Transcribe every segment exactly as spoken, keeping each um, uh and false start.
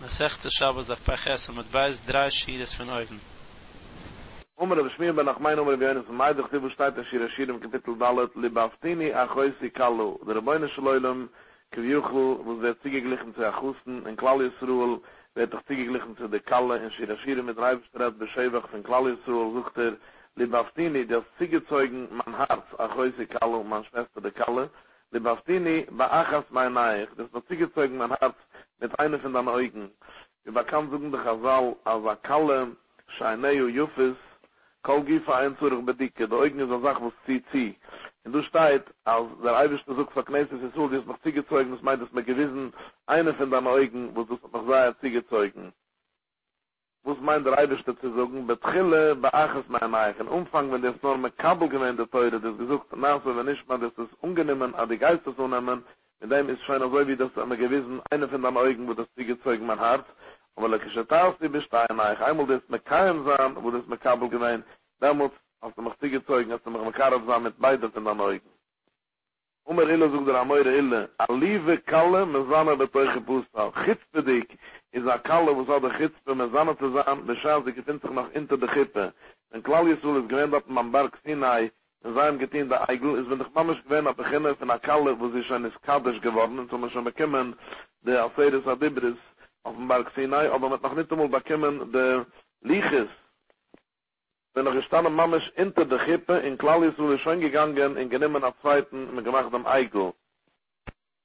Masechtes Shabbos daf Parches mit Beis drei Shiras von Oven. Omer b'Shmir ben Nachman Omer b'Yonis Ma'adik Tivu Shtayt Ashir Ashirim Kapitel Dalet Libaftini Achoisi Kallu Der Rebbeinu Shel Olam Kiviyuchel Wuz der Zigeglichen zu Achusten in Klal Yisroel wird doch Zigeglichen zu der Kalle in Shir Ashirim mit Reibstrad Beshevach von Klal Yisroel sucht er Libaftini das Zigezeugen mein Herz Achoisi Kallu mein Schwester der Kalle Libaftini ba'achas meinayich das Zigezeugen mein Herz mit einem von deinen Augen. Wir bekamen suchen der Chazal, als er Kalle, Scheineu, Jufis, Kol Gifa einzurig bedicke, der Augen ist eine Sache, was zieht sie. Und du steht, als der Eibischte Such verknäßt ist, so, die ist noch Ziegezeugen, das meint es mir gewissen, eine von deinen Augen, wo du es noch sei, Ziegezeugen. Wo es meint der Eibischte zu suchen, Betchille, beaches mein Eichen. Umfang, wenn das nur mit Kabel gemeint ist, das ist gesucht, nach so, wenn nicht mal, das ist ungenehmen, an die Geister zu nehmen, in dem ist scheinbar so, wie das einmal gewesen, einer von den Augen, wo das Ziegezeugen mein Herz, aber der Kishetar, sie bestein, einmal das mit keinem Sahn, wo das mit Kabel gemein, damals, als du mich Ziegezeugen, als du mich mit Karab sah, mit beiden von den Augen. Umar Ille sucht der Amoire Ille, a liebe Kalle, mit Sahne beteuche Pustal, Chizpe dich, ist a Kalle, wo soll der Chizpe, mit Sahne zu sein, beschaß, sie gefindt sich noch hinter der Chippe. Denn Klal Yisroel ist gewähnt, dass man Berg Sinai, in seinem Gettin der Eigel ist, wenn ich mamisch gewähne, ab beginne von einer Kalle, wo sie schon ist Kaddisch geworden, und so muss schon bekommen, der Aseris Adibris auf dem Berg Sinai, aber mit noch nicht einmal bekommen, der Liches. Wenn ich gestanden mamisch hinter der Gippe, in Klal Yisroel ist schon gegangen, in genommen ab zweiten, mit gemachtem Eigel.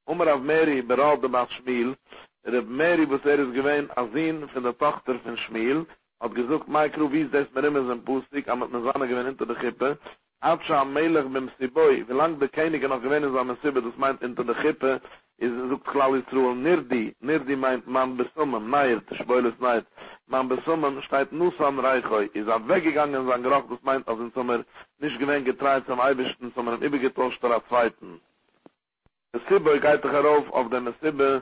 Umar Rav Meri beraubt dem Bach Schmiel, Rav Meri, was er ist gewähne, Asin von der Tochter von Schmiel, hat gesucht, Maikru, wie ist das mit ihm in seinem Pustik, aber mit mir seine gewähne hinter der Gippe, Abscha am Melech beim Siboi, wie lang der König noch gewähnt ist am Siboi, das meint hinter der Kippe, ist es auch klar, ist Ruhl Nirdi. Nirdi meint man besummen, Neier, der Spoil ist Neid. Man besummen steht Nusan Reichoi, ist er weggegangen in sein Geruch, das meint, als in Sommer nicht gewähnt getreut zum Eibischten, sondern im Übergetorscht der Zweiten. Der Siboi geht sich herauf auf dem Siboi,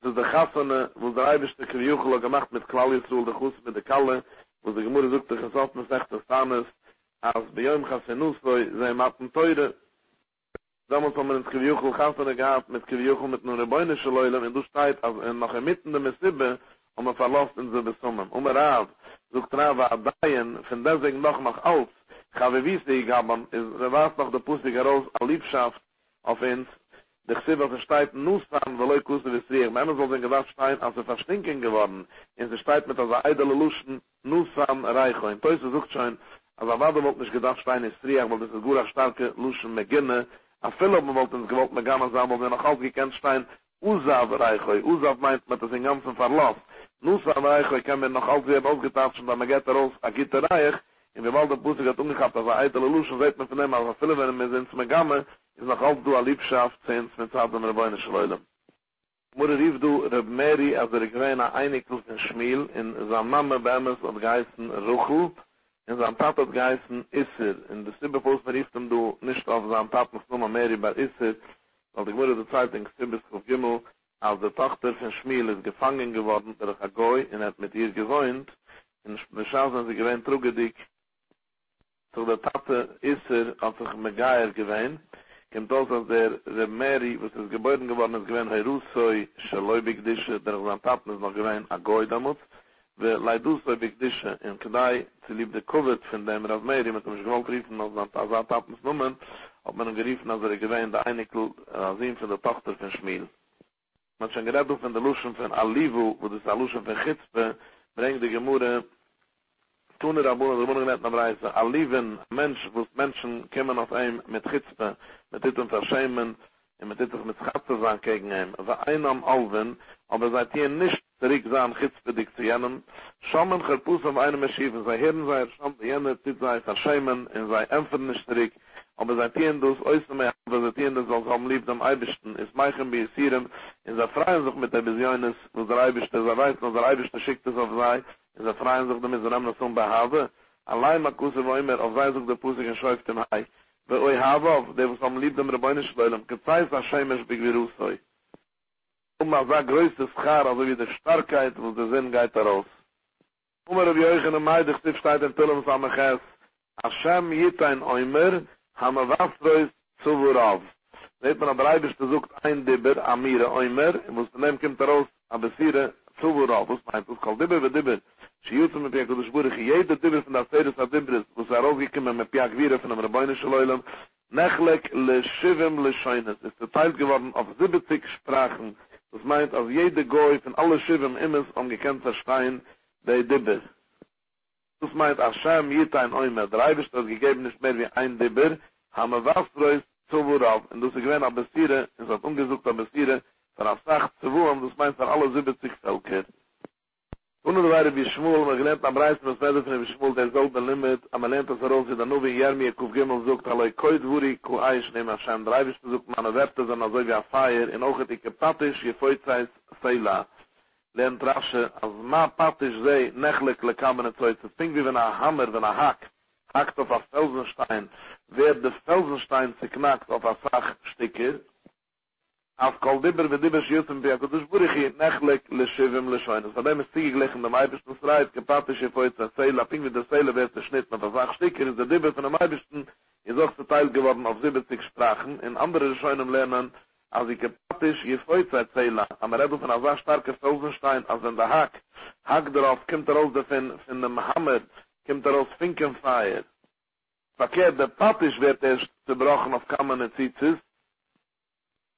das ist der Chassene, wo der Eibischte Kriuchel gemacht mit Klal Yisroel, der Kuss mit der Kalle, wo der Gemüse sucht, der Chassof mit sechzig Tanes, als bei Joim Chassenusroi, sei Matten Teure. Damals haben wir ins Kivjuchel Chassene gehabt, mit Kivjuchel mit einem Rebbeinu Shel Olam, in du steht, als er noch inmitten der Messibbe, und er verläuft in seine Besummen. Und er hat, sucht Rava Adayen, von deswegen noch noch alt, Chavivisig haben, er war noch der Pusik heraus, a Liebschaft auf uns, der Chsibbe, als er steht, Nussam, weil er kusse Vissriach, meiner soll sein gedacht stein, als er verstinken geworden, und er steht mit dieser eidele Luschen, Nussam Reichoi. Und Teuse sucht schon, als er war, wollte nicht gedacht, Stein ist Riach, weil das ist gut, starke Luschen beginne. A viele haben wollten es gewollt, mit Gamma sein, weil wir noch aufgekennt, Stein, Usav Reichoi. Usav meint, mit das in ganzen Verlauf. Nusav Reichoi kann man noch alles sehr ausgetauscht, und dann man geht daraus, Agita Reich, und wir wollen den Pusik hat umgehabt, als er eitele Luschen, seht man von dem, als er viele, wenn wir sind, mit Gamma, ist noch alles du, a Liebschaft, zehn, mit Zadon, Rebbeinu Shel Olam. Mure rief du, Reb Meri, als er gewähne, einiges in Schmiel, in Samame, Bemes, und geheißen Ruchel, in seinem Tat hat geheißen Isser. In der Sibbepost rief ihm du nicht auf seinem Tat, noch nur mehr über Isser, weil ich wurde zur Zeit in Sibbepost Gimmel, als der Tochter von Schmiel ist gefangen geworden, der Chagoi, und hat mit ihr gesäumt, und die Chance, dass sie gewähnt, trug dich, zu der Tate Isser, als sich Megaier gewähnt, kommt aus, als der Remeri, was das Gebäude geworden ist, gewähnt, Herusoi, Schaloibigdische, der seinem Tat ist noch gewähnt, Agoi damals, we leidus bei Bigdische, in Kedai, zu lieb der Covid von dem Rav Meri, mit dem ich gewollt riefen, als er hat uns nummen, hat man ihm geriefen, als er gewähnt, der Einikel, als ihm von der Tochter von Schmiel. Man hat schon geredet von der Luschen von Alivu, wo das Aluschen von Chizpe, bringt die Gemüse, tun er abun, der Wohnung nicht am Reise, Aliven, Mensch, wo Menschen kommen auf einem mit Chizpe, mit diesem Verschämen, und mit diesem mit Schatzesang gegen ihn, war einer am Alven, aber seid hier nicht Rick zam gits prediktionen schamen gerpus auf einem schiffen sei herren sei schamt jene tit sei verschämen in sei empfindnis strick aber seit jeden dos äußern mehr präsentieren das auch am liebsten eibsten ist meichen besieren in der freien sich mit der besiones und der eibste der weiß und der eibste schickt es auf sei in der freien sich damit zusammen so behaben allein man kusse wo immer auf weisung der pusige schreibt im hai bei euch habe auf der was am liebsten der beine schwellen gezeigt verschämen begriff sei und man sagt, größtes Schaar, also wie die Starkheit, wo der Sinn geht daraus. Umar ob Jochen am Meidig, Sif steht in Tillem Samaches, Hashem Yitain Oymer, Hamavastrois Zuvurav. Seht man, der Eibischte sucht ein Dibber, Amire Oymer, und aus dem kommt daraus, Abesire, Zuhurov, was meint, was kall Dibber, Dibber, Schiutzen mit Piak Kudusburg, jeder Dibber von der Seres hat Dibberis, was er aufgekommen mit Piak Wira von dem Rebbeine Schleulem, Nechlek le Shivim le Scheines, ist verteilt geworden auf siebzig Sprachen, das meint, als jede Goy von alle Shivim Immes umgekennt verstehen, der Dibber. Das meint, Hashem Yitain Oymer, der Eibisch hat gegeben nicht mehr wie ein Dibber, haben was Reus Zuhurov, und das ist gewähnt Abesire, es hat ungesucht Abesire, von der Sache zu wohnen, das meint von alle siebzig Völker. Und dann war er wie Schmuel, man gelernt am Reis, man verletzt von dem Schmuel, der selbe Limit, am erlernt das heraus, wie der Nubi Jermie, Kufgimmel sucht, alloi koit wuri, ku aisch, nehm Hashem, drei Wischte sucht, man erwerte, sondern so wie a Feier, in auch etike Patisch, je feuzeis Seila. Lernt rasche, als ma Patisch sei, nechlik lekamene Zeug, es fing wie wenn a Hammer, wenn a Hack, hackt auf a Felsenstein, wer de Felsenstein zerknackt auf a Sachsticker, auf kol dibber we dibber schiutzen bei Akadosh Baruch Hu nachlek le shivim le shoynes. Von dem ist sie gelegen, dem Eibischten schreit, gepappisch hier vor jetzt ein Seil, ab irgendwie der Seil wird zerschnitten, aber sag sticker ist der Dibber von dem Eibischten, ist auch zerteilt geworden auf siebzig Sprachen, in andere Scheunen lernen, als ich gepappisch hier vor jetzt ein Seil, am Redo von einer starke Felsenstein, als in der Hack, Hack darauf, kommt er aus von dem Hammer, kommt er aus Finkenfeier. Verkehrt, der Pappisch wird erst zerbrochen auf Kammerne Zitzis,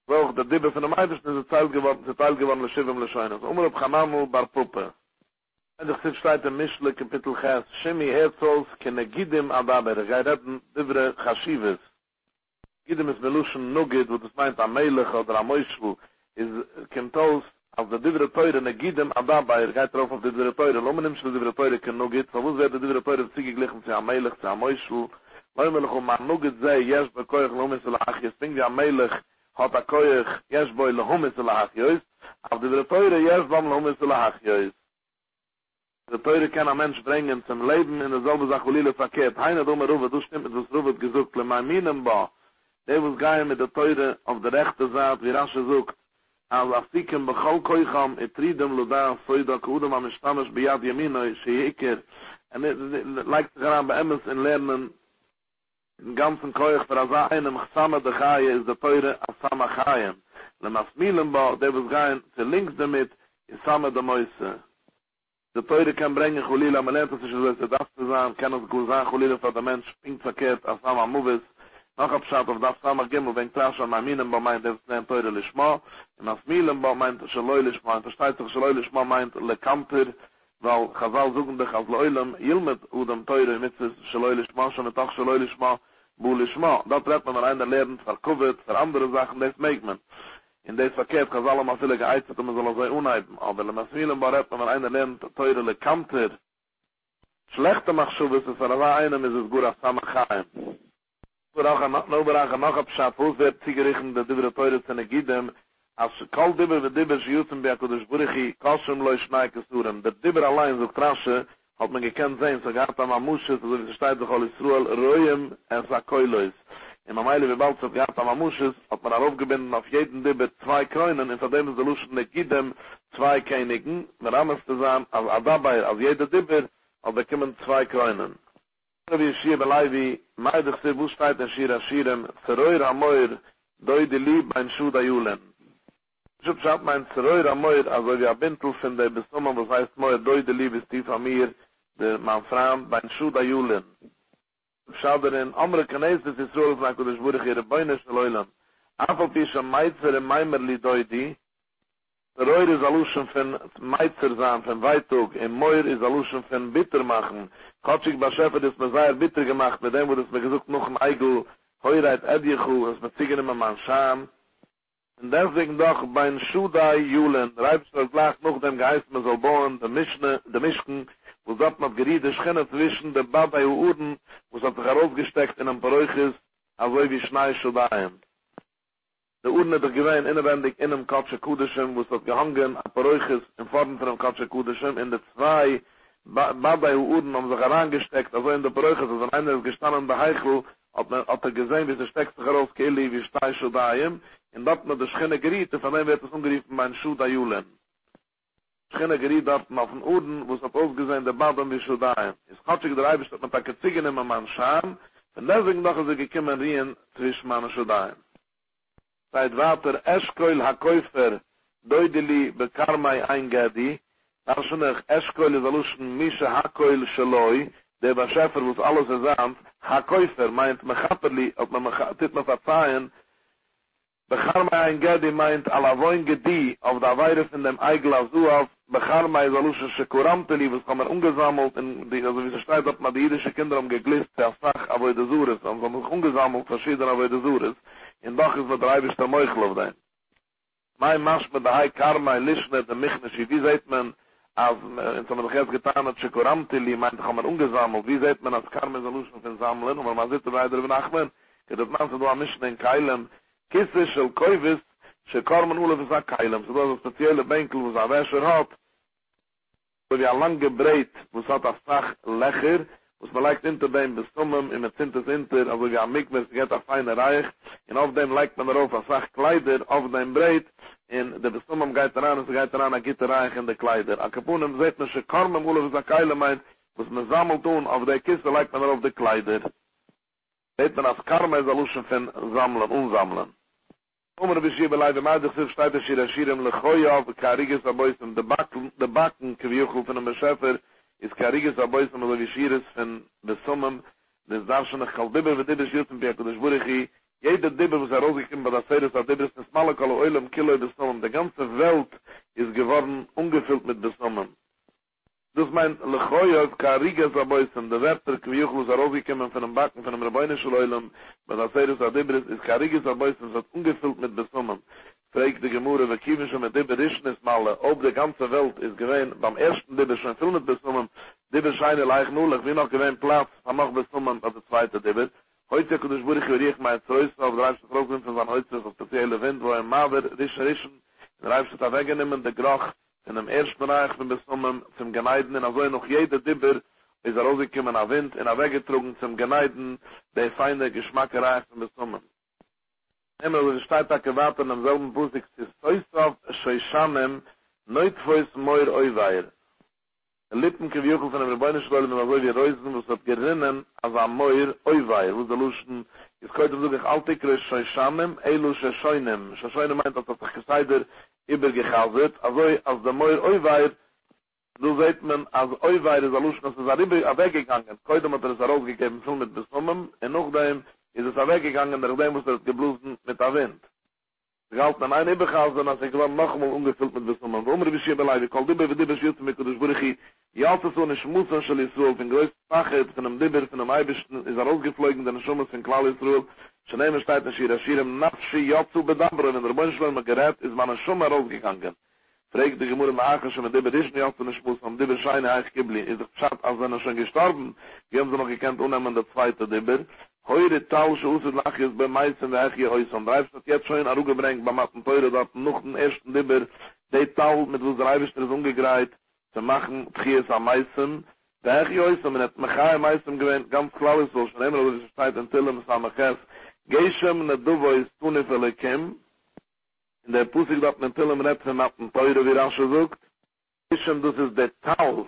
so, der Dibbe von dem Eibischen ist Teil geworden, ist Teil geworden, le Shivim le Shoynes. Umrub Chamamu bar Puppe. Eindig sich steht im Mischle, Kapitel Ches, Shemi Herzos, kene Gidim Adaber, gai retten, divre Chashivis. Gidim ist Meluschen Nugid, wo das meint am Melech oder am Moishvu, ist, kommt aus, als der divre Teure, ne Gidim Adaber, gai drauf auf der divre Teure, lommen nimmst du divre Teure, ken Nugid, so wo wird der divre Teure, ziege glichen, zu am Melech, zu am Moishvu, lommelech, um am Nugid sei, jesch bekoich, lommen zu lach, jetzt fing wie am Melech, hat a koech, jesch boi lehumis lahachjois, auf de teure jesch bam lehumis lahachjois. De teure kann a mensch brengen zum Leben in derselbe Sache, wo lila verkehrt. Heine dumme Ruwe, du stimmt, das Ruwe hat gesucht, le maiminen ba. Der was geir mit de teure auf der rechte Saat, wie rasch gesucht, als asiken bechol koicham, etridem luda, soida kuhudem am istamisch bejad jeminoi, sheikir. En het lijkt zich eraan bij Emmes in lernen, in ganzen koech verasa einem chsama de chaie is de teure asama chaien. Le masmilenbau, der was gein zu links damit, isama de moise. De teure kann brengen chulila, man lernt es sich, so ist es das zu sein, kann es gut sein, chulila, so der Mensch pinkt verkehrt, asama mubis, noch abschad auf das sama gimmel, wenn krascha maiminenbau meint, der ist ein teure lishma, in masmilenbau meint, shaloi lishma, und versteht sich, shaloi lishma meint, le kamper, weil Chazal suchen dich als Leulem, Yilmet Udem Teure, mit sich Shaloi Lishma, Shemetach Shaloi Lishma, Bu Lishma. Da trefft man mal ein, der Lehren, für Covid, für andere Sachen, das meegt man. In des Verkehr, Chazal haben viele geeizert, und man soll das unheiben. Aber in Masmilen, da trefft man mal ein, der Lehren, Teure, Le Kamter. Schlechte Machschuwe, es ist für einem, es ist Gura Samachaim. Noberache noch abschafft, wo es wird ziegerichen, der Dibere Teure, Senegidem, als kol dibber we dibber schiutzen bei Akadosh Baruch Hu, kashem loi schnei kesuren. Der dibber allein, so krasche, hat man gekannt sehen, so gart am Amushes, so wie versteht sich all Israel, roem en sakoilois. In Ameile, wie bald so gart am Amushes, hat man darauf gebunden auf jeden dibber zwei Kreunen, in verdem ist der Luschen der Gidem zwei Königen, mit anders zu sein, als Adabai, als jeder dibber, aber kommen zwei Kreunen. So wie Shia Belaiwi, meidig se, wo steht in Shira Shirem, zerroi ramoir, doi di lieb ein Shuda Julem. Ich habe mein Zeroir am Moir, also wie ein Bintel von der Besummen, was heißt Moir, doi de Liebe ist tief an mir, der Mann Fram, beim Schuda Julin. Ich habe in anderen Knesses Israel, nach Kodesh Burich, ihre Beine schleulen. Apelpische Meizer im Meimerli doi di, Zeroir ist Aluschen von Meizer sein, von Weitug, im Moir ist Aluschen von Bitter machen. Kotschig Bashefer ist mir sehr bitter gemacht, mit dem wurde es mir gesucht noch ein Eigel, heureit Edjechu, es mit Ziegen immer man Scham. Und deswegen doch beim Shudai Julen, reibst du gleich noch dem Geist, man soll bohren, der Mischne, der Mischken, wo es hat man geriet, der Schenne zwischen der Babai und Uden, wo es hat sich herausgesteckt in einem Beruches, also wie Schnei Shudai. Der Uden hat er gewähnt, inwendig in einem Katschakudischen, wo es hat gehangen, ein Beruches in Form von einem Katschakudischen, in der zwei Babai und Uden haben sich herangesteckt, also in der Beruches, also einer ist gestanden bei Heichel, hat man hat er gesehen, wie es steckt sich heraus, Keli, wie Schnei Shudai, in dat na de Schinne geriet, von dem wird es umgeriefen, mein Shuda Julen. Schinne geriet dort auf den Uden, wo es hat ausgesehen, der Badam wie Shudaim. Es hat sich der Eibisch, dass man da gezigen immer man Scham, und deswegen noch ist er gekommen rien zwischen man und Shudaim. Seit weiter, Eschkoil Hakäufer, doideli bekarmai eingadi, arschenach eschkoil zaluschen mische hakoil shaloi, der Bashefer muss alles zusammen, hakoifer meint mechaperli, ob man mechatit me verzeihen, bekarmai eingadi meint alavoin gedi, auf der Weire von dem Eigel auf Zuhav, bekarmai zaluschen shekuramteli, was haben wir ungesammelt, in die, also wie es steht, hat man die jüdische Kinder umgeglist, der Sach avoy de Zures, und haben uns ungesammelt, verschiedene avoy de Zures, in doch ist mit der Eibisch der Meuchel auf den. Mein Masch mit der Hai Karma, Lishnet, in Michneschi, wie seht man, als, in so man doch jetzt getan hat, Shekuramtili, meint, haben wir ungesammelt, wie seht man, als Karma Solution von Sammeln, und man sitzt weiter über Nachmen, geht das Mann, so du am Mischen in Keilem, Kisse, Shel Koivis, Shekormen Ulef ist auch Keilem, so das spezielle Benkel, wo es ein Wäscher hat, so wie ein lang gebreit, wo es hat das Sach lecher, was man leicht hinter dem besummen, in der Zintes hinter, also wie am Mikmes, geht auf feine Reich, und auf dem leicht man darauf, als sagt Kleider, auf dem Breit, in der besummen geht daran, und sie geht daran, er geht reich in der Kleider. A Kapunem seht man, Shekarmem, Ulef, was Keile meint, was man sammelt tun, auf der Kiste leicht man darauf, die Kleider. Seht man, als Karma ist Aluschen von Sammeln, Unsammeln. Omer Bishir, Beleid, im Eidig, Sif, steht der Shirashirem, Lechoya, auf Kariges, Aboisem, de Backen, de Backen, Kivjuchel von einem Beschäfer, is kariges aboisem oder vishires von besummen des darschenach kaldibber und dibber schilten bei Kodeshburichi jeder dibber was er rausgekommen bei der Seres der dibber ist nesmalek alle oilem killoi besummen die ganze Welt ist geworden ungefüllt mit besummen das meint lechoyot kariges aboisem der Werter kviuchel was er rausgekommen von dem Backen von dem Rebbeinischel oilem bei der Seres der dibber ist kariges aboisem ist ungefüllt mit besummen fragt die Gemurre, wir kiefen schon mit Dibber-Ischnismalle, ob die ganze Welt ist gewähnt, beim ersten Dibber schon viel mit Besummen, Dibber scheine leicht nulig, wie noch gewähnt Platz, haben noch Besummen auf der zweite Dibber. Heute kann ich Burich, wir riechen mein Zreusen, auf der Reifstadt rausgehen, von seinem Heutzes, auf spezielle Wind, wo ein Maver, Rischen, Rischen, in der Reifstadt erwegenehmen, der Groch, in dem ersten Bereich von Besummen, zum Geneiden, und also noch jeder Dibber, ist er rausgekommen, auf Wind, in der Weggetrunken, zum Geneiden, der feine Geschmackerei von Besummen. Immer so steht da gewartet in demselben Pusik, es ist Soisof, Shoishanem, Neutfois, Moir, Oiweir. Der Lippenkewiuchel von dem Rebbeinischleul, wenn man so wie Reusen, wo es hat gerinnen, als am Moir, Oiweir, wo es der Luschen, es geht um so, ich altikere Shoishanem, Eilu, Shoishoinem. Shoishoinem meint, dass das sich geseider übergechazert, also als der Moir, Oiweir, so seht man, als Oiweir ist der Luschen, als es er weggegangen, heute hat er es herausgegeben, viel mit Besummen, und nachdem, ist es er weggegangen, nachdem muss er es geblusen mit der Wind. Sie halten an einen Ebergehausen, als ich war noch einmal ungefüllt mit Besummen. Wo mir die Beschirr beleid, ich kall Dibber für Dibber schützen mit Kodeshburichi, Jalta so eine Schmutzern schall Yisroel, den größten Pachet von einem Dibber, von einem Eibischten, ist er ausgeflogen, denn Schummes von Klal Yisroel, Schneemen steht in Shirashirem, Nafshi, Yatsu, Bedabra, wenn der Bönschlein gerät, ist man ein Schummer rausgegangen. Fregt die Gemurre Maachen, schon mit Dibber ist nicht Jalta so eine Schmutzern, am Dibber scheine eigentlich geblieben, ist er schad, als wenn er schon gestorben, wir haben sie noch gekannt, unheimlich der zweite Dibber, Heure Tausche, Usser Lachis, bei Meißen, der Echie Häusern. Der Eifstadt jetzt schon in Aruge brengt, bei Matten Teure, da hatten noch den ersten Dibber, der Taul, mit was der Eifstadt ist umgegreit, zu machen, Tchies am Meißen. Der Echie Häusern, wenn es Mechai am Meißen gewinnt, ganz klar ist, so schon immer, dass es steht in Tillem, Samachas, Geishem, ne Duvois, Tunifele, Kim, in der Pusik, da hatten in Tillem, nicht für Matten Teure, wie Rasche sucht. Geishem, das ist der Taul.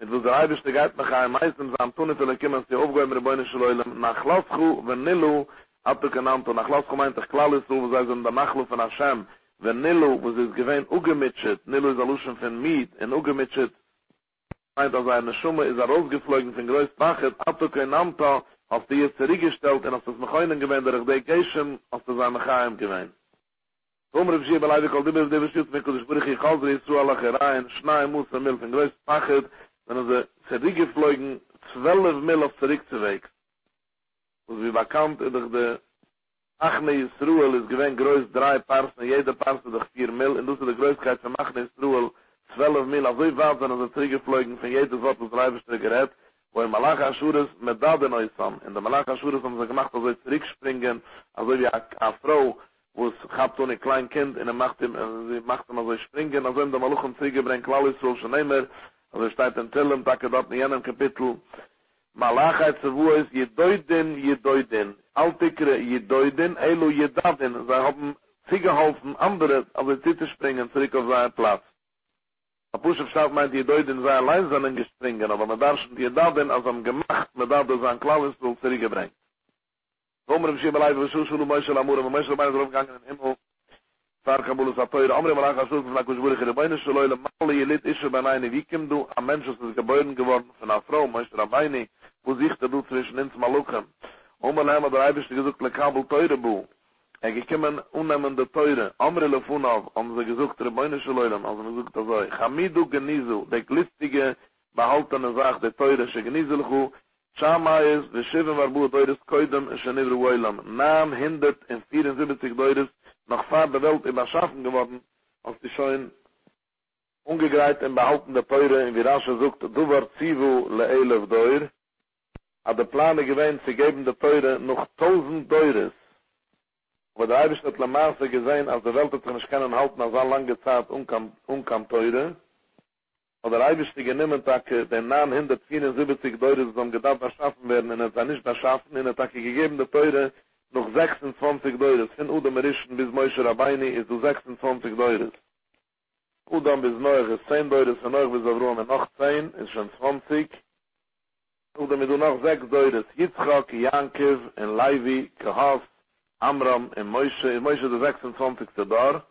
Mit wo der Eibischte geht nach einem Eisen, am Tunifel, er kommen sie aufgehen, mit Beine Schleulem, nach Laschu, wenn Nilu, hat er genannt, und nach Laschu meint, ich klar ist, wo sie sind, der Nachlu von Hashem, wenn Nilu, wo sie ist gewähnt, ugemitschet, Nilu ist Aluschen von Miet, in ugemitschet, meint, als eine Schumme ist er rausgeflogen, von größt Pachet, hat er genannt, als die ist zurückgestellt, und als das Mechoinen gewähnt, der Echdei Geishem, als das ein Mechaim gewähnt. Umre Bschir, beleidig, all die Bers, die beschützt, mit Kodeshburichi, Chaldri, Yisru, Alacherein, Schnei, Musa, Mil, von größt Pachet, wenn sie zurückgeflogen, zwölf Mil auf zurückzuweg. Und wie bekannt, durch die Achne Yisruel ist gewähnt größt drei Parsen, jede Parsen durch vier Mil, und durch die Größkeit von Achne Yisruel zwölf Mil, also wie weit sind sie zurückgeflogen, von jedem Wort, das Reibestück gerät, wo im Malach Ashuris mit Daden äußern. In der Malach Ashuris haben sie gemacht, also zurückspringen, also wie eine Frau, wo es gehabt ohne klein Kind, und er macht ihm, sie macht ihm also springen, also in der Maluchem zurückgebringt, Klal Yisruel schon immer, also es steht in Tillem, Taka dort in jenem Kapitel, Malachai Zevuois, Jedoiden, Jedoiden, Altikre, Jedoiden, Elu, Jedadin, sie haben sie geholfen, andere auf die Zitte springen, zurück auf seinen Platz. Apushevschaft meint, Jedoiden sei allein seinen gespringen, aber man darf schon Jedadin, als am gemacht, man darf durch seinen Klauenstuhl zurückgebringt. Omer, Bschir, Beleid, Vashushu, Lumoyshel, Amur, Moyshel, Meines, Raufgangen, im Himmel, Star Kabul is a teure, andere Malach Asur, von der Kuschburg, der Beine, Schleule, Mali, Elit, Ische, Beine, wie kommt du, ein Mensch ist das Gebäude geworden, von einer Frau, Meister Rabbeini, wo sich da du zwischen uns Maluchen. Oma Lehmann, der Eibisch, die gesucht, der Kabel teure, bu. Er gekommen, unnehmende teure, andere Lefun auf, haben sie gesucht, der Beine, Schleule, also gesucht, das sei, Chamidu, Genizu, der listige, behaltene Sache, der teure, Schegenizelchu, Shamayes, the Shiva Marbu Doides Koidem, Shenivre Woylam, Naam hindert in vierundsiebzig Doides, noch fahr der Welt überschaffen geworden, als die Scheuen ungegreit im Behalten der Teure, in Virasche sucht, du war Zivu le Elef Doir, hat der Plane gewähnt, sie geben der Teure noch tausend Doides, wo der Eibestadt Lamaße gesehen, als der Welt hat sich nicht können halten, als all lange Zeit unkam, unkam Teure, oder eibistige Nimmentake, den Namen hundertvierundsiebzig Teures, die am Gedanken erschaffen werden, in der Zeit nicht erschaffen, in der Tage gegeben der Teure, noch sechsundzwanzig Teures. In Udamerischen bis Moshe Rabbeini ist du sechsundzwanzig Teures. Udam bis Neuch ist zehn Teures, von Neuch bis Avroam in achtzehn, ist schon zwanzig. Udam ist du noch sechs Teures. Yitzchak, Yankiv, in Leivi, Kehaf, Amram, in Moshe, in Moshe der sechsundzwanzigste Dar.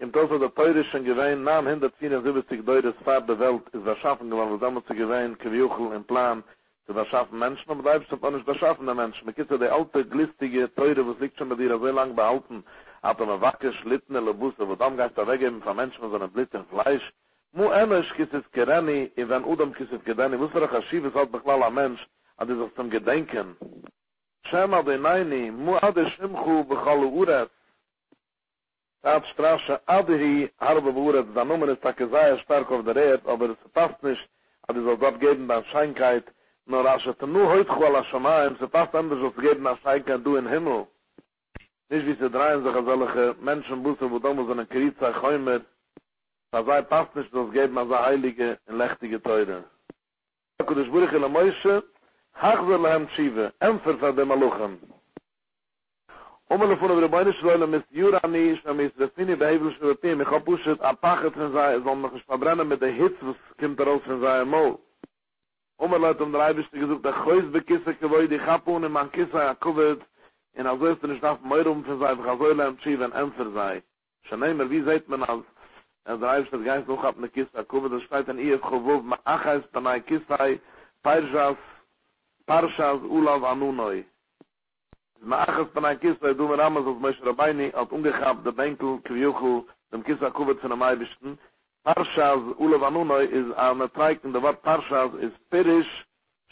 Im Tosa der Teurischen gewähnt, nahm hundertvierundsiebzig Deures Fahrt der Welt, ist verschaffen geworden, was damals zu gewähnt, Kevjuchel im Plan zu verschaffen Menschen, aber da ist es auch nicht verschaffen der Menschen. Man kitzel die alte, glistige Teure, was liegt schon bei dir so lange behalten, hat er eine wacke, schlittene Lebusse, wo dann geist er weggeben von Menschen mit so einem Blitz im Fleisch. Mu ähnlich kisses Kerani, in wenn Udam kisses Gedani, wusser auch Aschiv ist halt beklall ein Mensch, hat er sich zum Gedenken. Shem Adenaini, mu ade Shimchu bechalu Uretz, Tat Straße Adehi, Harbe Buretz, da Nummer ist Takezaya stark auf der Erd, aber es passt nicht, aber es soll dort geben, da Scheinkeit, nur als es nur heute Kuala Shamayim, es passt anders, als es geben, da Scheinkeit, du in Himmel. Nicht wie sie drehen sich, als solche Menschenbusse, wo da muss eine Kriza, Chäumer, da sei passt nicht, dass es geben, als eine heilige, in lechtige Teure. Kudish Burich in der Moshe, Hachzer lehem Tshive, Empfer von dem Maluchem. Omele von der Beine schleule mit Jurani, Shamis, das Fini behevelst du mit ihm, ich hab pushet, apachet von sei, soll noch nicht verbrennen mit der Hitz, was kommt raus von seinem Maul. Omele hat um drei Biste gesucht, der Chäus bekisse, gewoi, die Chapun, in mein Kissa, ja kovet, in also ist er nicht auf Meurum von sei, von Chazoyle, im Tschiv, in Ämpfer sei. Shaneimer, wie seht man als, in der Eibstadt geist noch ab, ne Kissa, kovet, das steht in Ief, Chovov, Ma'achais, Panay, Kissai, Parshas, Parshas, Ulav, Anunoi. Maachas Panay Kissa, du mir Amas, als Moshe Rabbeini hat umgehabt, der Benkel, Kivjuchu, dem Kissa Kuvet von dem Eibischten. Parshas, Ulav Anunoi, ist an der Treiken, der Wort Parshas, ist Perish,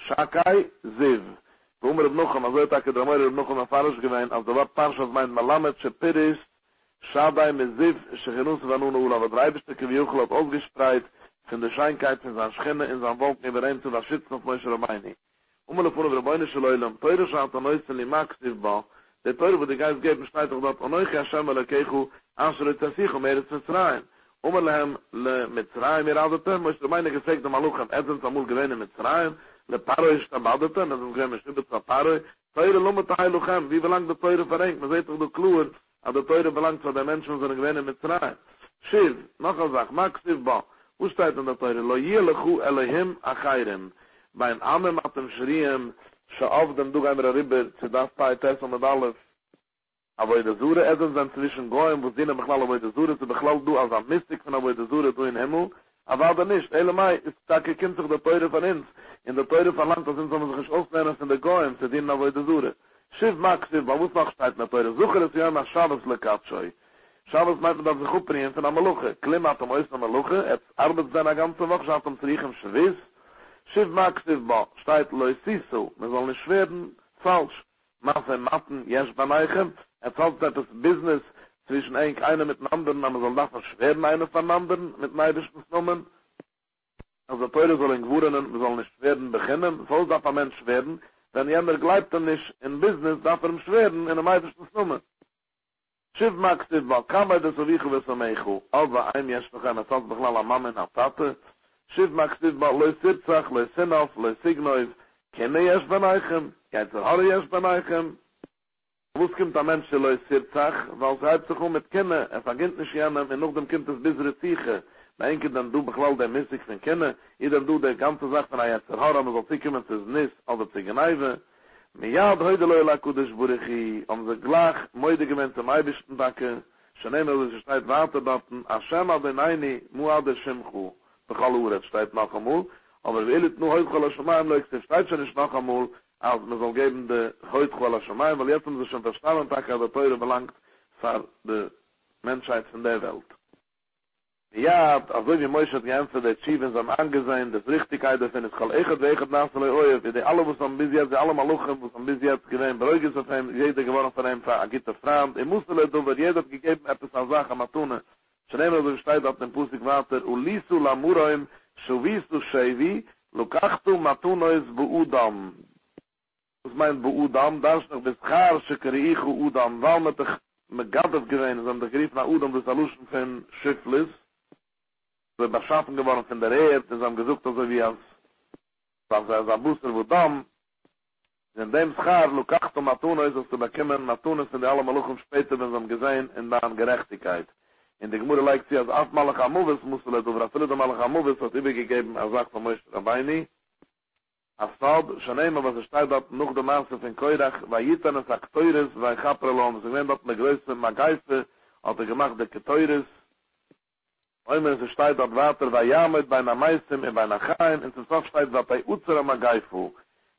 Shakai, Ziv. Wo umir Ibnuchem, also hat er der Meure Ibnuchem erfahrisch gewähnt, als der Wort Parshas meint, Malamed, She Perish, Shadai, Meziv, Shechinus, Vanunu, Ulav, der Eibischte Kivjuchu hat ausgespreit, von der Scheinkeit, von seiner Schinne, in seinem Wolken, überein zu verschützen auf Moshe Rabbeini. Umele von der Beine schleulem, teure schaut an euch, li maxiv ba, der teure, wo der Geist geben, schreit doch dort, an euch Hashem alakechu, anschere tassichum, er ist Mitzrayim. Umele hem, le Mitzrayim, er adetem, moish der Beine gefekte Maluchem, etzen samul gewähne Mitzrayim, le paroi stab adetem, es ist gewähne Schibitza paroi, teure lumet heiluchem, wie belangt der teure verrenkt, man seht doch der Kluwer, aber der teure belangt von den Menschen, sondern gewähne Mitzrayim. Schiv, noch eine Sache, maxiv ba, wo steht an der teure, lo jielechu elehim achairem, bei einem Amen hat dem Schriem, schon auf dem Dugeimer Rieber, zu das Paitess und mit alles, aber in der Sure, es sind zwischen Goyen, wo sie nicht beklall, aber in der Sure, sie beklall du als am Mystik von aber in der Sure, du in Himmel, aber aber nicht, Elamai, ist da gekinnt sich der Teure von uns, in der Teure von Land, da sind sie sich ausnehmen von der Goyen, zu dienen aber in der Sure. Schiff mag Schiff, man muss noch steigt nach Teure, suche das ja nach Schabes Lekatschoi. Schabes meint man, dass sie gut bringen von der Maluche, Klim hat am Ois am Maluche, es arbeitet seine ganze Woche, schaut am Zerich im Schwiss, Schiff mag Schiffba, steht Lois Sisu, man soll nicht werden, falsch. Masse Matten, Jesch Baneichem, er zahlt das Business zwischen ein, einer mit dem anderen, aber man soll das nicht werden, einer von dem anderen, mit neidischen Summen. Also Teure sollen gewurrenen, man soll nicht werden beginnen, soll darf ein Mensch werden, wenn jener gleibt dann nicht in Business, darf er ihm schweren, in der neidischen Summen. Schiff mag Schiffba, kam bei der Sovichu Vesamechu, also ein Jesch Bechem, er zahlt Bechlal am Mann in der Tate, Schiff mag Schiff ba, lois Sitzach, lois Sinaf, lois Signoiv, kenne Jesch Baneichem, geizer Haare Jesch Baneichem. Wus kommt der Mensch, lois Sitzach, weil es reibt sich um mit Kenne, er verginnt nicht jenem, und noch dem kommt es bis Reziche. Na enke, dann du beklall der Missig von Kenne, jeder du der ganze Sache von einer geizer Haare, aber soll sich kommen, es ist nicht, also zu geneiven. Mejad heute loila Kudish Burichi, um sich gleich, moide gemeint zum Eibischten Dacke, שנאמר זה שטייט ואתבאפן, השם אדוני מועד שמחו, בכל ארץ שטייט נח אמול, אבל זה אילת נו היתכל השמיים לא יקטב שטייט שנש נח אמול, אז מזל גבן דה היתכל השמיים, אבל יתם זה שם ושטרן תקה דה תוירה belangt פר דה menschheit von der Welt. Ja, also wie Moshe hat geämpft, der Tschiven sind angesehen, das Richtigkeit, das sind es kann echt wegen nach der Oeuf, die alle, was am bis jetzt, alle Maluchen, was am bis jetzt gewähnt, beruhig ist auf ihm, jeder geworden von ihm, er gibt eine Frau, er muss er doch, weil jeder hat gegeben, etwas an Sachen, man tun, schneiden wir so steht auf dem Pusik weiter, Ulisu lamuroim, Shuvisu Shevi, Lukachtu matunois Buudam. Was meint Buudam? Da ist noch bis Char, Shekariichu Udam, weil mit der Megadov gewähnt ist, am der Griff nach Udam, das Aluschen von Schifflis, so haben beschaffen geworden von der Erde, sie haben gesucht, also wie als Zabusser Wudam, in dem Schar, Lukachto Matuna ist, als zu bekämen, Matuna sind die alle Maluchen später, wenn sie haben gesehen, in deren Gerechtigkeit. In der Gemüse leikt sie, als Af Malach Amuvis, Musselet, oder Afele de Malach Amuvis, hat übergegeben, er sagt von Moshe Rabbeini, Asad, Shanema, was er steht dort, noch der Maße von Koirach, weil Jitan ist Akteures, weil Chaprelon, sie gewähnt dort eine größere Magaife, hat er gemacht, der Keteures, Oymers steht dort weiter, bei Yamed, bei einer Meistem, bei einer Chaim, und zusammen steht dort bei Uzzera Magaifu.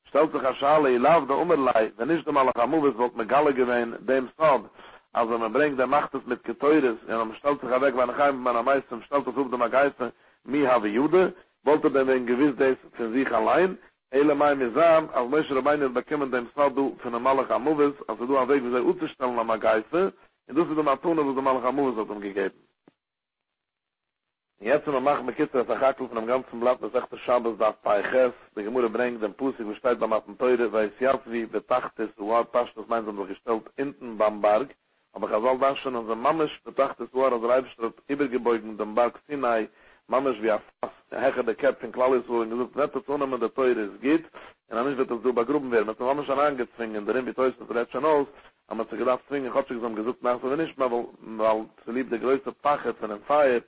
Stellt sich Aschale, ich laufe der Umerlei, wenn ich dem Malachamuvis wollte mit Galle gewähnen, dem Sod, also man bringt der Macht es mit Keteures, und man stellt sich weg bei einer Chaim, bei einer Meistem, stellt sich auf der Magaife, mi habe Jude, wollte denn wegen gewiss des für sich allein, Eile mei mir sahen, als Moshe Rabbeinu bekämen dem Sod du von dem Malachamuvis, also du an Weg, wie sie Uzzerstellen am Magaife, und das ist dem Atone, was der Malachamuvis hat ihm gegeben. Jetzt wenn man macht mit Kitzel, das Hakel von dem ganzen Blatt, das echte Schabbos darf Peiches, die Gemüse bringt den Pusik, wo steht beim Attenteure, weil es jetzt wie betacht ist, wo er passt, das meint, so gestellt, hinten beim Berg, aber ich soll dann schon, als ein Mammisch betacht ist, wo er als Reibstrott übergebeugt mit dem Berg Sinai, Mammisch wie er fast, der Hecher der Käpfchen, klar ist, wo er gesagt, nicht das ohne, wenn der Teure es geht, und dann wird das so übergruben werden, mit dem Mammisch herangezwingen, der Rimbi Teus, das redet schon aus, aber man hat sich gedacht, zwingen, hat sich gesagt, nach so nicht mehr, weil sie liebt der größte Pachet von dem Feier,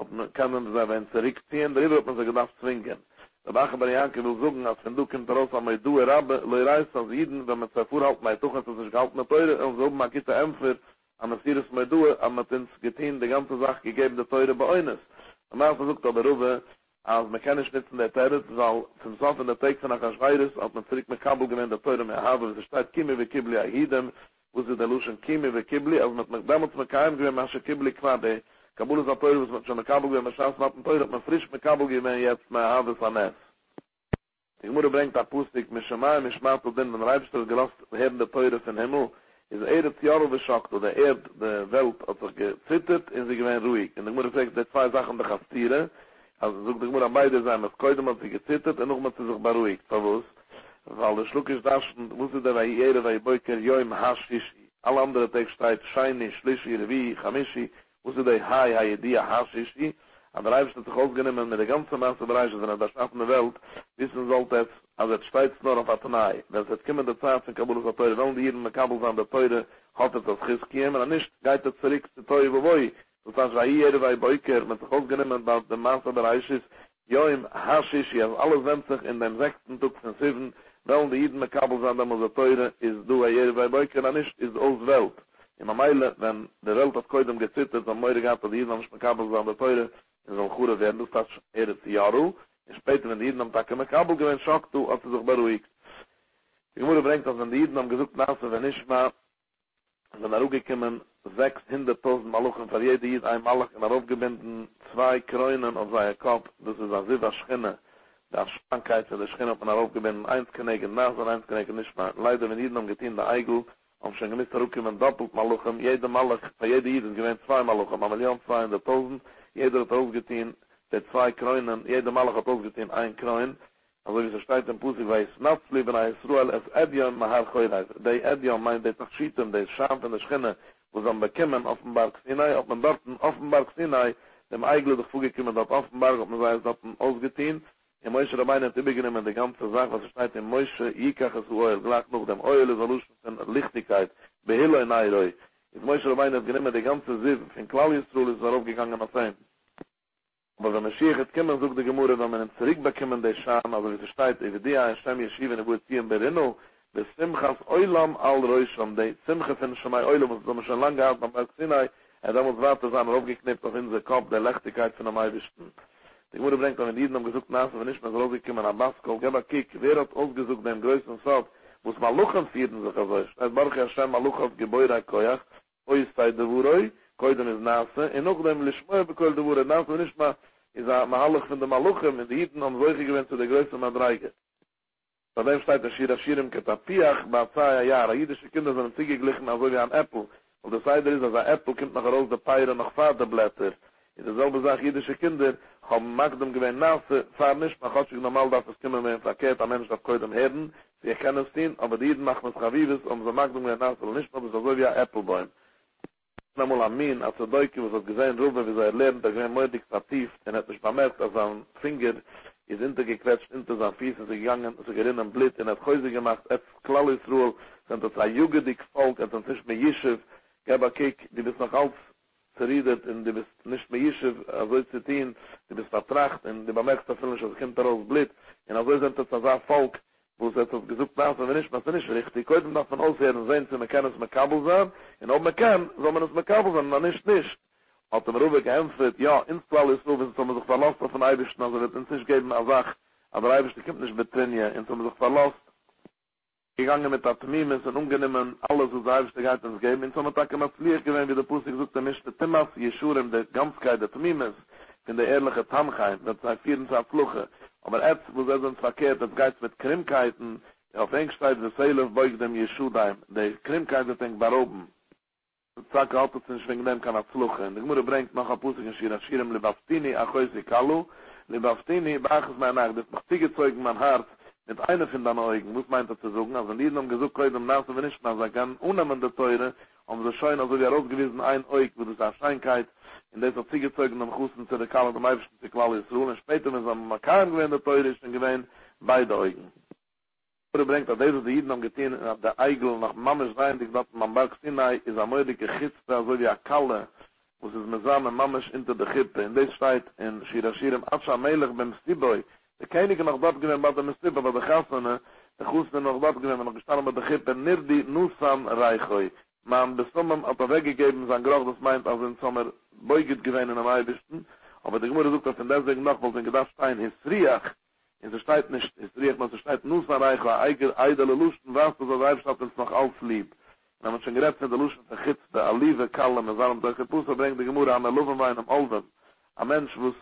ob man kann man sagen, wenn sie rückziehen, darüber hat man sie gedacht zwingen. Der Bacheber Janke will sagen, als wenn du kommst raus, aber ich tue Rabbe, leu reist als Jeden, wenn man zwei vorhalten, mein Tuch hat sich gehalten, eine Teure, und so oben man gibt eine Ämpfer, aber es hier ist mein Due, aber man hat uns getan, die ganze Sache gegeben, die Teure bei uns. Und man versucht aber rüber, als man kann nicht nützen der Teure, weil zum Sof in der Teig von Achashweiris, als man zurück mit Kabel gewinnt, der Teure mehr habe, es steht, Kimi wie Kibli Ahidem, wo sie der Luschen Kimi wie Kibli, als man damals mit Kaim gewinnt, man hat Kibli Quade, Kabul ist ein Teure, was man schon mit Kabul gewinnt, man schafft man Teure, hat man frisch mit Kabul gewinnt, jetzt mehr habe es an es. Die Gemüse bringt Apustik, mit Schemai, mit Schmato, denn den Reibstuhl gelost, Herden der Teure von Himmel, ist er jetzt Jaro beschockt, oder er, die Welt hat sich gezittert, und sie gewinnt ruhig. Und die Gemüse sagt, die zwei Sachen bechastieren, also sucht die Gemüse an beide sein, mit Keudem hat sie gezittert, und noch mal sie sich beruhigt, verwusst, weil der Schluck ist das, wusste der, weil jeder, weil Beuker, Joim, Hashishi, alle andere Textstreit, Scheini, Schlishi, Revi, Chamishi, wusste die Hai, Hai, Dia, Hashishi, an der Reibste sich ausgenommen mit der ganzen Masse Bereiche, wenn er das schaffen der Welt, wissen sollte es, also es steht nur auf Atenai. Wenn es jetzt kommen der Zeit von Kabul ist der Teure, wenn die hier in der Kabul sind der Teure, hat es das Chizkiem, und nicht geht es zurück zu Teure, wo wir, so dass wir hier bei Beuker, mit sich ausgenommen, dass der Masse Bereich ist, Joim, Hashishi, also alles wendet sich in dem sechsten Tag von sieben, wenn die hier in der Kabul sind, dann muss der Teure, ist du hier bei Beuker, und nicht ist aus Welt. In Ameile, wenn der Welt hat Koidem gezittert, dann meure gab es jeden am Schmekabel an der Teure, in so ein Chure werden, das ist Eretz Yaru, und später, wenn die jeden am Tag im Kabel gewinnt, schockt du, als sie sich beruhigt. Die Gemüse bringt, dass wenn die jeden am gesucht nasse, wenn ich mal, wenn er rübergekommen, sechshunderttausend Maluchen, für jede jeden ein Malach, und darauf gebinden, zwei Kräunen auf seinen Kopf, das ist eine Siva Schinne, der Schwankheit, der Schinne auf darauf gebinden, eins knägen nass, und eins knägen nicht mehr. Leider, wenn jeden am getehen, der Eigel, am schon gemisst herumkommen, doppelt Maluchem, jeder Maluch, bei jeder Jeden gewinnt zwei Maluchem, eine Million zweihunderttausend, jeder hat ausgetein, der zwei Kräunen, jeder Maluch hat ausgetein, ein Kräun, also wie es steht im Pusik, weil es nachts lieben, es Ruhel, es Edion, mahar Choyreis, der Edion meint, der Tachschietem, der Scham von der Schinne, wo sie am Bekämmen, offenbar Xinai, ob man dort, offenbar Xinai, dem Eigel durch vorgekommen, dort offenbar, ob man sei es dort ausgetein, in Moshe Rabbeinu hat übergenommen die ganze Sache, was steht in Moshe, Yikach es Oel, gleich noch dem Oel, es Aluschen von Lichtigkeit, Behilloi Nairoi. In Moshe Rabbeinu hat genommen die ganze Siv, in Klal Yisroel ist darauf gegangen auf ihm. Aber wenn Mashiach hat kommen, sucht die Gemurre, wenn man ihn zurückbekommen, der Scham, also wie es steht, Evidia, Hashem, Yeshiva, Nebuziehen, Berino, des Simchas Oilam al Roisham, der Simchas in Shemai Oilam, was es schon lange hat, am Berg Sinai, Er da muss warten, dass er aufgeknippt auf in den Kopf der Leichtigkeit von einem Eibischten. Die Mutter bringt an den Iden umgesucht nach, wenn nicht mehr so rausgekommen an Baskow. Geh mal kiek, wer hat ausgesucht den größten Satz, wo es Maluchem fieren sich also ist. Es barche Hashem Maluchem Gebäude Akkoyach, oi sei de Wuroi, koiden ist Nase, en auch dem Lischmöhe bekoil de Wuroi, Nase und nicht mal ist ein Mahalach von dem Maluchem, in die Iden haben solche gewinnt zu der größten Madreige. Von dem steht der Shir Ashirim Ketapiach, Baazaya Yara, jüdische Kinder sind zugeglichen, also wie ein Äppel. Und das Eider ist, als ein Äppel kommt nach raus, der Peire nach Vaterblätter. In derselbe Sache, jüdische Kinder haben Magdem gewähnt Nase, fahr nicht, man hat sich normal, dass es kommen, wenn ein Verkehrt, ein Mensch darf keinem Herden, sie erkennen es ihn, aber die Jeden machen es Chavives, um so Magdem gewähnt Nase, und nicht, aber es ist so wie ein Äppelbäum. Namol Amin, als der Deuke, was hat gesehen, Ruben, wie er lernt, er gewähnt Mödig stativ, er hat nicht bemerkt, als sein Finger ist hintergequetscht, hinter seinen Fies, und sie gegangen, und sie gerinnen Blit, und er hat Häuser gemacht, er hat Klallisruel, sind das ein jugendig Volk, er sind nicht mehr Yishev, Geba Kik, die bist noch auf, zerriedet, und die bist nicht mehr Yishev, also ist sie dien, die bist vertracht, und die bemerkst, dass es kommt daraus Blit, und also sind das ein Volk, wo es etwas gesucht nach, wenn nicht, was ist nicht richtig, heute darf man ausherren, sehen Sie, man kann es mit Kabel sein, und ob man kann, soll man es mit Kabel sein, man ist nicht. Hat er mir rüber geämpft, ja, install ist so, wenn man sich verlässt auf den Eibischten, also wird es nicht geben, als Sach, aber der Eibischte kommt nicht mit Trinje, und wenn man sich verlässt, gegangen mit Atmimes und ungenehmen, alles, was der Eibischte geht ins Geben, und so man hat man flieh gewesen, wie der Pusik sucht, der Mischte Timas, Jeschurem, der Ganzkeit, der Atmimes, in der ehrliche Tamchheim, das sind vierundzwanzig Fluche, aber jetzt, wo sie sind verkehrt, das geht mit Krimkeiten, auf Engstein, der Seilef beugt dem Jeschudaim, der Krimkeit ist eng baroben. Zack hat es nicht wegen dem kann er fluchen. Die Gmure bringt noch ein Pusik in Schirach. Schirem Lebaftini, Achoisi Kalu. Lebaftini, beaches mein Nacht. Das macht die Gezeugen mein Herz. Mit einer von deinen Augen. Muss meint er zu suchen. Also in jedem gesucht, heute im Nasen, wenn ich mal sagen, unnehmende Teure, um so schön, also wie er ausgewiesen, ein Auge, wo das Erscheinkeit, in der die Gezeugen am Kussen zu der Kalle, dem Eifischen zu Klall ist Ruhl. Und später, wenn es am Makan gewähnt, der Teure ist, dann gewähnt beide Augen. Bringt, dass diese die Jiden haben getan, dass der Eigel nach Mammisch rein, die gesagt, man Berg Sinai ist am Möde gechitzter, so wie eine Kalle, wo sie es mit seinem Mammisch hinter der Chippe. In der Zeit in Shirashirim, Atscha Melech beim Stiboi, der Könige noch dort gewinnt, bei dem Stiboi, bei der Chassene, der Chusne noch dort gewinnt, noch gestanden bei der Chippe, Nirdi Nusam Reichoi. Man besommen hat er weggegeben, sein Geruch, das meint, als in Sommer beuget gewinnt in am Eibischten, aber die Gemüse sucht, dass in deswegen noch, weil den Gedacht stein, Hisriach, in der Stadt nicht, es dreht man, in der Stadt nicht mehr reich, weil eidele Luschen war, dass der Reibstadt uns noch auflieb. Wenn man schon gerät mit der Luschen vergibt, der Alive, Kalle, mit seinem Dörrgepusse, bringt die Gemüse an der Luvenwein am Olden. Ein Mensch, wo es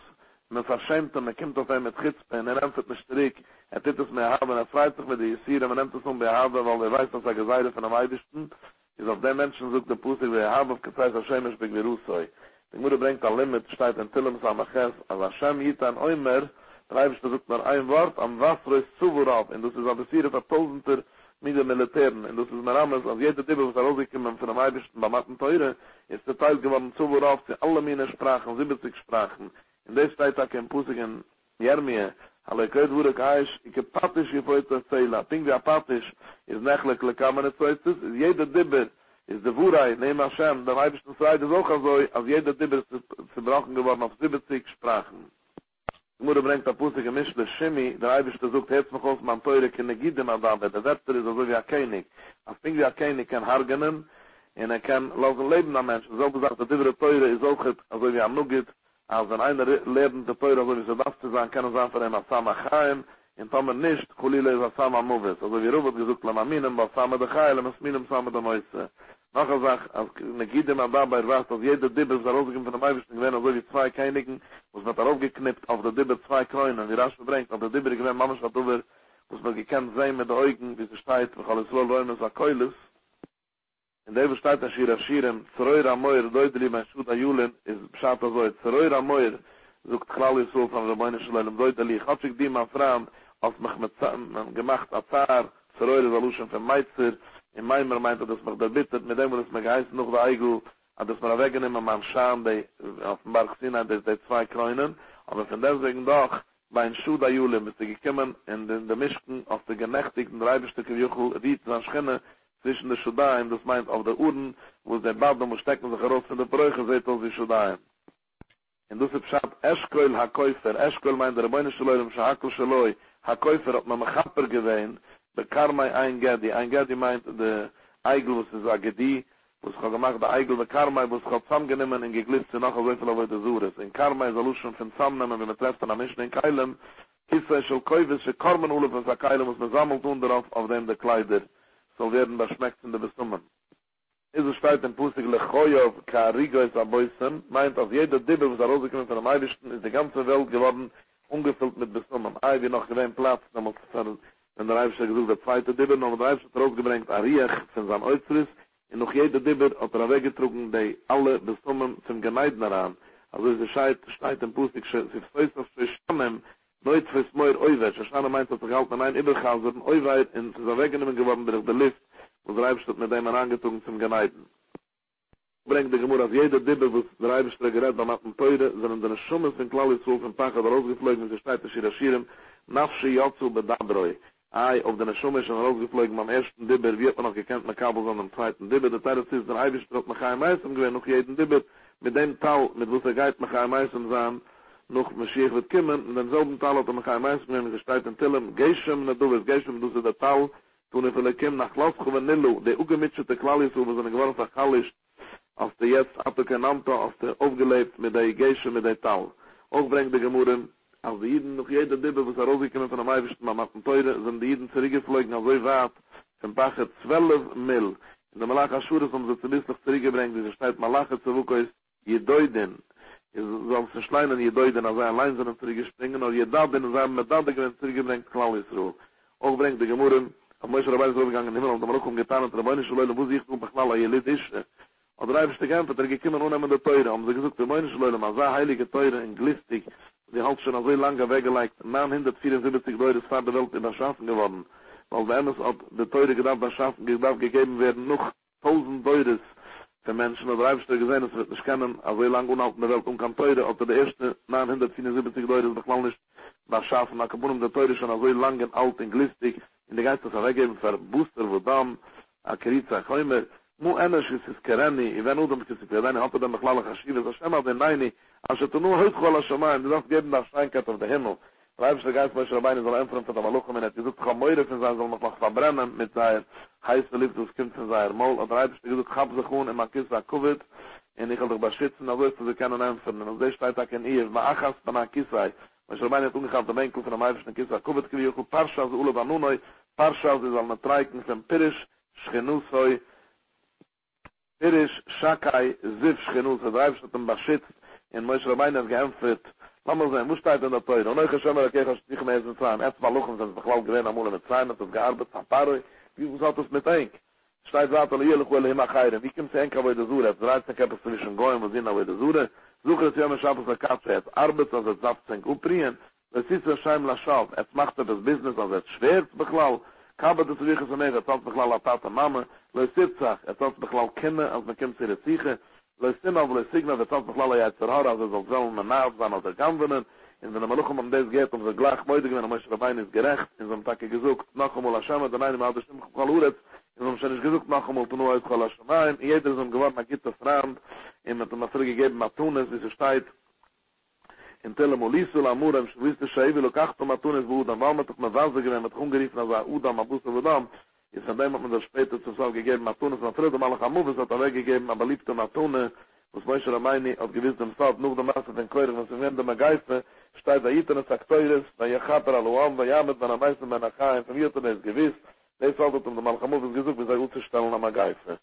mit Verschämten, man kommt auf ihn mit Chizpe, und er empfängt mich zurück, er tut es mir haben, er freut sich mit der Jesire, man nimmt es um bei Habe, weil er weiß, dass er Geseide von dem Eibischten ist, auf den Menschen sucht der Pusik, der Habe, auf Gezeiß Hashem ist, bei Gerusoi. Die Gemüse bringt ein Limit, steht in Tillem, Samaches, als Hashem Yitan Oymer, der Eibischte sucht nur ein Wort, am Wasser ist Zuwurab, und das ist ein Besiere von Tausender mit den Militären, und das ist mir anders, als jeder Dibbe, was er rausgekommen von dem Eibischten bei Matten Teure, ist der Teil geworden Zuwurab, zu alle meine Sprachen, siebzig Sprachen. In der Zeit hat er in Pusik in Jermie, alle gehört wurde geheisch, ich habe Patisch gefolgt als Zähler, Ping wie Apatisch, ist nächlich, lekamene Zeustes, ist jeder Dibbe, ist der Wurai, nehm Hashem, der Eibischten Zeit ist auch so, als jeder Dibbe ist zerbrochen geworden auf siebzig Sprachen. Die Mutter bringt ein Pusik im Mischle Schimi, der Eibischte sucht, Herz mich aus, man teure, keine Gidem an David, der Wester ist also wie ein König. Als Ping wie ein König kann hargenen, und er kann lassen Leben an Menschen. So gesagt, dass diese Teure ist auch also wie ein Nugget, als wenn einer lebende Teure, also wie sie das zu sein, kann er sein von dem Asama Chaim, und Tomer nicht, Kulile ist Asama Moves. Also wie Rubert gesucht, Lamaminem, Basama de Chai, Lamasminem, Sama de Moise. Noch er sagt, als eine Gidem an dabei erwartet, dass jeder Dibbe ist herausgekommen von dem Eibischten gewesen, also wie zwei Königen, wo es mit heraufgeknippt auf der Dibbe zwei Kräunen, wie rasch verbringt, auf der Dibbe gewesen, Mama statt über, wo es man gekannt sein mit den Augen, wie sie steht, wo alles wohl Räume sagt, Keulis. In der Ewe steht, dass hier auf Schirem, Zeroira Moir, Deuteli, mein Schuh da Julin, ist Bescheid also, Zeroira Moir, sucht Kralli so von Rebbeine Schleilem, Deuteli, ich hab sich die mal fragen, als mich mit gemacht, Azar, Zeroira Saluschen von Meitzer, in Maimer meint er, dass man da bittet, mit dem, dass man geheißen, noch der Eigel, dass man weggenehmen, man schaam, die auf dem Berg Sinai, die zwei Kräunen, aber von deswegen doch, bei den Schuh der Jule, bist du gekommen, in den Mischken, auf der genächtigten Reibestücke Juchel, Ried, dann Schenne, zwischen den Schudaim, das meint auf der Uhren, wo der Badum und stecken sich heraus von der Brüche, seht uns die Schudaim. Und das ist Pschat, Eschkoil HaKäufer, Eschkoil meint der Rebbeine Schloi, dem Schahakel Schloi, HaKäufer hat man Mechapper gewähnt, der Karmai Ein Gedi. Ein Gedi meint, der Eigel, was ist Agedi, was gemacht der eigel der karma was zusammengenommen und geglitzt nach wesel auf der zures in karma solution von zusammennehmen wenn man trefft an menschen in keilen ist es soll koives für karmen hole von zakeilen was man sammelt und darauf auf dem der kleider so werden das schmeckt in der besummen is es steht in pusigel khoyov karigo is aboisen meint auf jeder dibbel was rausgekommen von der meisten ist die ganze welt geworden ungefüllt mit besummen ei wir noch kein platz nochmal zu und der Eifscher gesucht der zweite Dibber, und der Eifscher zurückgebringt an Riech von seinem Äußeres, und noch jeder Dibber hat er weggetrunken, die alle besummen zum Geneiden heran. Also es steht, steht im Pusik, sie versteht auf sich Schanem, neut fürs Meur Oiwetsch, Schanem meint, dass er gehalten an einen Überchaser, ein Oiweit, und sie ist weggenommen geworden durch den Lift, und der Eifscher hat mit dem herangetrunken zum Geneiden. Bringt der Gemur, als jeder Dibber, wo der Eifscher gerät, dann hat man Teure, sondern seine Schummes in Klauliswolf und Pacher rausgeflogen, und sie steht der Schirashirem, Nafshi Yatsu Bedadroi. Ei, auf den Schumischen rausgeflogen am ersten Dibber, wie hat man noch gekannt, mit Kabels an dem zweiten Dibber, der Teil ist, der Eibisch hat mich ein Meisem gewinnt, noch jeden Dibber, mit dem Tal, mit wo es er geht, mich ein Meisem sein, noch Mashiach wird kommen, in demselben Tal hat er mich ein Meisem gewinnt, gesteit in Tillem, Geishem, na du, es Geishem, du, sie der Tal, tun er vielleicht kommen, nach Laufgewen, Nillu, der ugemitschete Klalis, wo wir sind gewonnen, verkallischt, als der jetzt, abgekannt, als der aufgelebt, mit der Geishem, mit der Tal. Auch bringt die Gemüren, als die Jiden noch jeder Dibbe, was er rausgekommen von der Maiwischten, man macht Teure, sind die Jiden zurückgeflogen, also ich wart, von Pache zwölf Mil. In der Malacha Schuris, um sie zu bis noch zurückgebringt, diese steht Malacha zu Wukois, Jedoiden. Es soll sich schleinen, Jedoiden, als er allein sind zurückgespringen, oder Jedadin, als er mit Dadig, wenn sie zurückgebringt, Klau Yisroel. Auch bringt die Gemurren, am Moshe Rabbein ist rübergegangen in den Himmel, und am Rukum getan, und Rabbein ist Leule, wo sie ich tun, Bechlala, Jelit Ische. Und der Eibischte Kämpfer, er gekommen unheimende Teure, um sie gesagt, Rabbein ist Leule, man sah heilige Teure in Glistig, die halt schon so lange weggelegt, neunhundertvierundsiebzig Leute ist vor der Welt in der Schaffen geworden, weil der Emes hat der Teure gedacht, der Schaffen gedacht, gegeben werden noch tausend Leute für Menschen, und der Eibischte gesehen, es wird nicht kennen, also so lange unhalten der Welt, um kann Teure, ob der erste neunhundertvierundsiebzig Leute ist doch nicht der Schaffen, aber kaputt um der Teure schon so lange alt in Glistig, in der Geist, das er weggeben für Booster, Vodam, Akiritza, Chäumer, mu enisch ist es Kereni, i wenn Udom, es ist Kereni, hat er dann Mechlala Chashiva, es ist Hashem, aber nein, als er nur heute Chol HaShamayim, die sagt, jeden Tag Steinkeit auf den Himmel. Der Eibischte Geist, Moshe Rabbeinu, soll empfern von der Maluchem, und er hat gesagt, kann Meure von sein, soll mich noch verbrennen, mit seiner heißen Liebe, das Kind von seiner Maul, und der Eibischte gesagt, hab sich hun, in Makisa Covid, und ich will dich beschützen, also ist, dass sie können empfern, und auf der steht auch in ihr, ma'achas, ma'akisai. Moshe Rabbeinu hat ungehabt, der Menkel von dem Eibischten Kisa Covid, gewiochu, Parshas, Ule Banunoi, Parshas, sie soll mit Reiken, von Pirish, Schchenusoi, Pirish, Shakai, Ziv, Schchenusoi, der Eibischte hat ihn beschützt, in Moshe Rabbeinu hat geämpft, lass mal sehen, wo steht in der Teure? Und euch ist schon mal, okay, ich habe nicht mehr in Zerayim. Erst mal luchen, sind es beglaub gewähnt, amul mit Zerayim, hat es gearbeitet, am Paroi, wie was hat es mit Enk? Steht warte, alle jährlich, wo alle himma chayren, wie kommt sie Enk aber in der Zure? Es dreizehn Kappes zwischen Goyen, wo sie in aber in der Zure, suche es ja, man schafft es eine Katze, es arbeitet, also es darf es uprien, es ist es scheim la schaub, es macht das Business, also es schwer zu beglaub, kabel das Rieche zu mehr, es hat beglaub la Tata Mama, es hat beglaub Kinder, als man kommt zu ihre Ziege, Leistim auf Leistigna, der Tanz mit Lala Yatzerhar, als er soll selben Menaaf sein, als er kann winnen. Und wenn er mal um das geht, um so gleich Meude gewinnen, Moshe Rabbeinu ist gerecht, in so einem Tag gesucht, noch einmal Hashem, und einem hat er stimmt, ich kann Luretz, in so einem Schönisch gesucht, noch einmal Tunu, ich kann Hashem, jeder ist um gewohnt, man gibt das Rand, und mit dem Masri gegeben, Matunis, wie sie steht, in Telem Ulisu, Lamur, im Schwiste Shaivi, Lokachto Matunis, wo Udam, warum hat doch mit Wase gewinnen, mit Hungeriefen, also Udam, Abusa, Udam, jetzt von dem hat man das später zum Saal gegeben, Matunis, man früher, mal Chamuvis hat er weggegeben, aber liebte Matunis, was Moshe Rabbeinu auf gewissem Saat, nur der Masse den Keurig, was im Ende man geiste, steht da Jitene Sakteures, da Yechater Aluam, da Yamed, da Nameißen, da Nachaim, von Jitene ist gewiss, der ist halt um den Mal Chamuvis gesucht, bis er umzustellen am Geiste.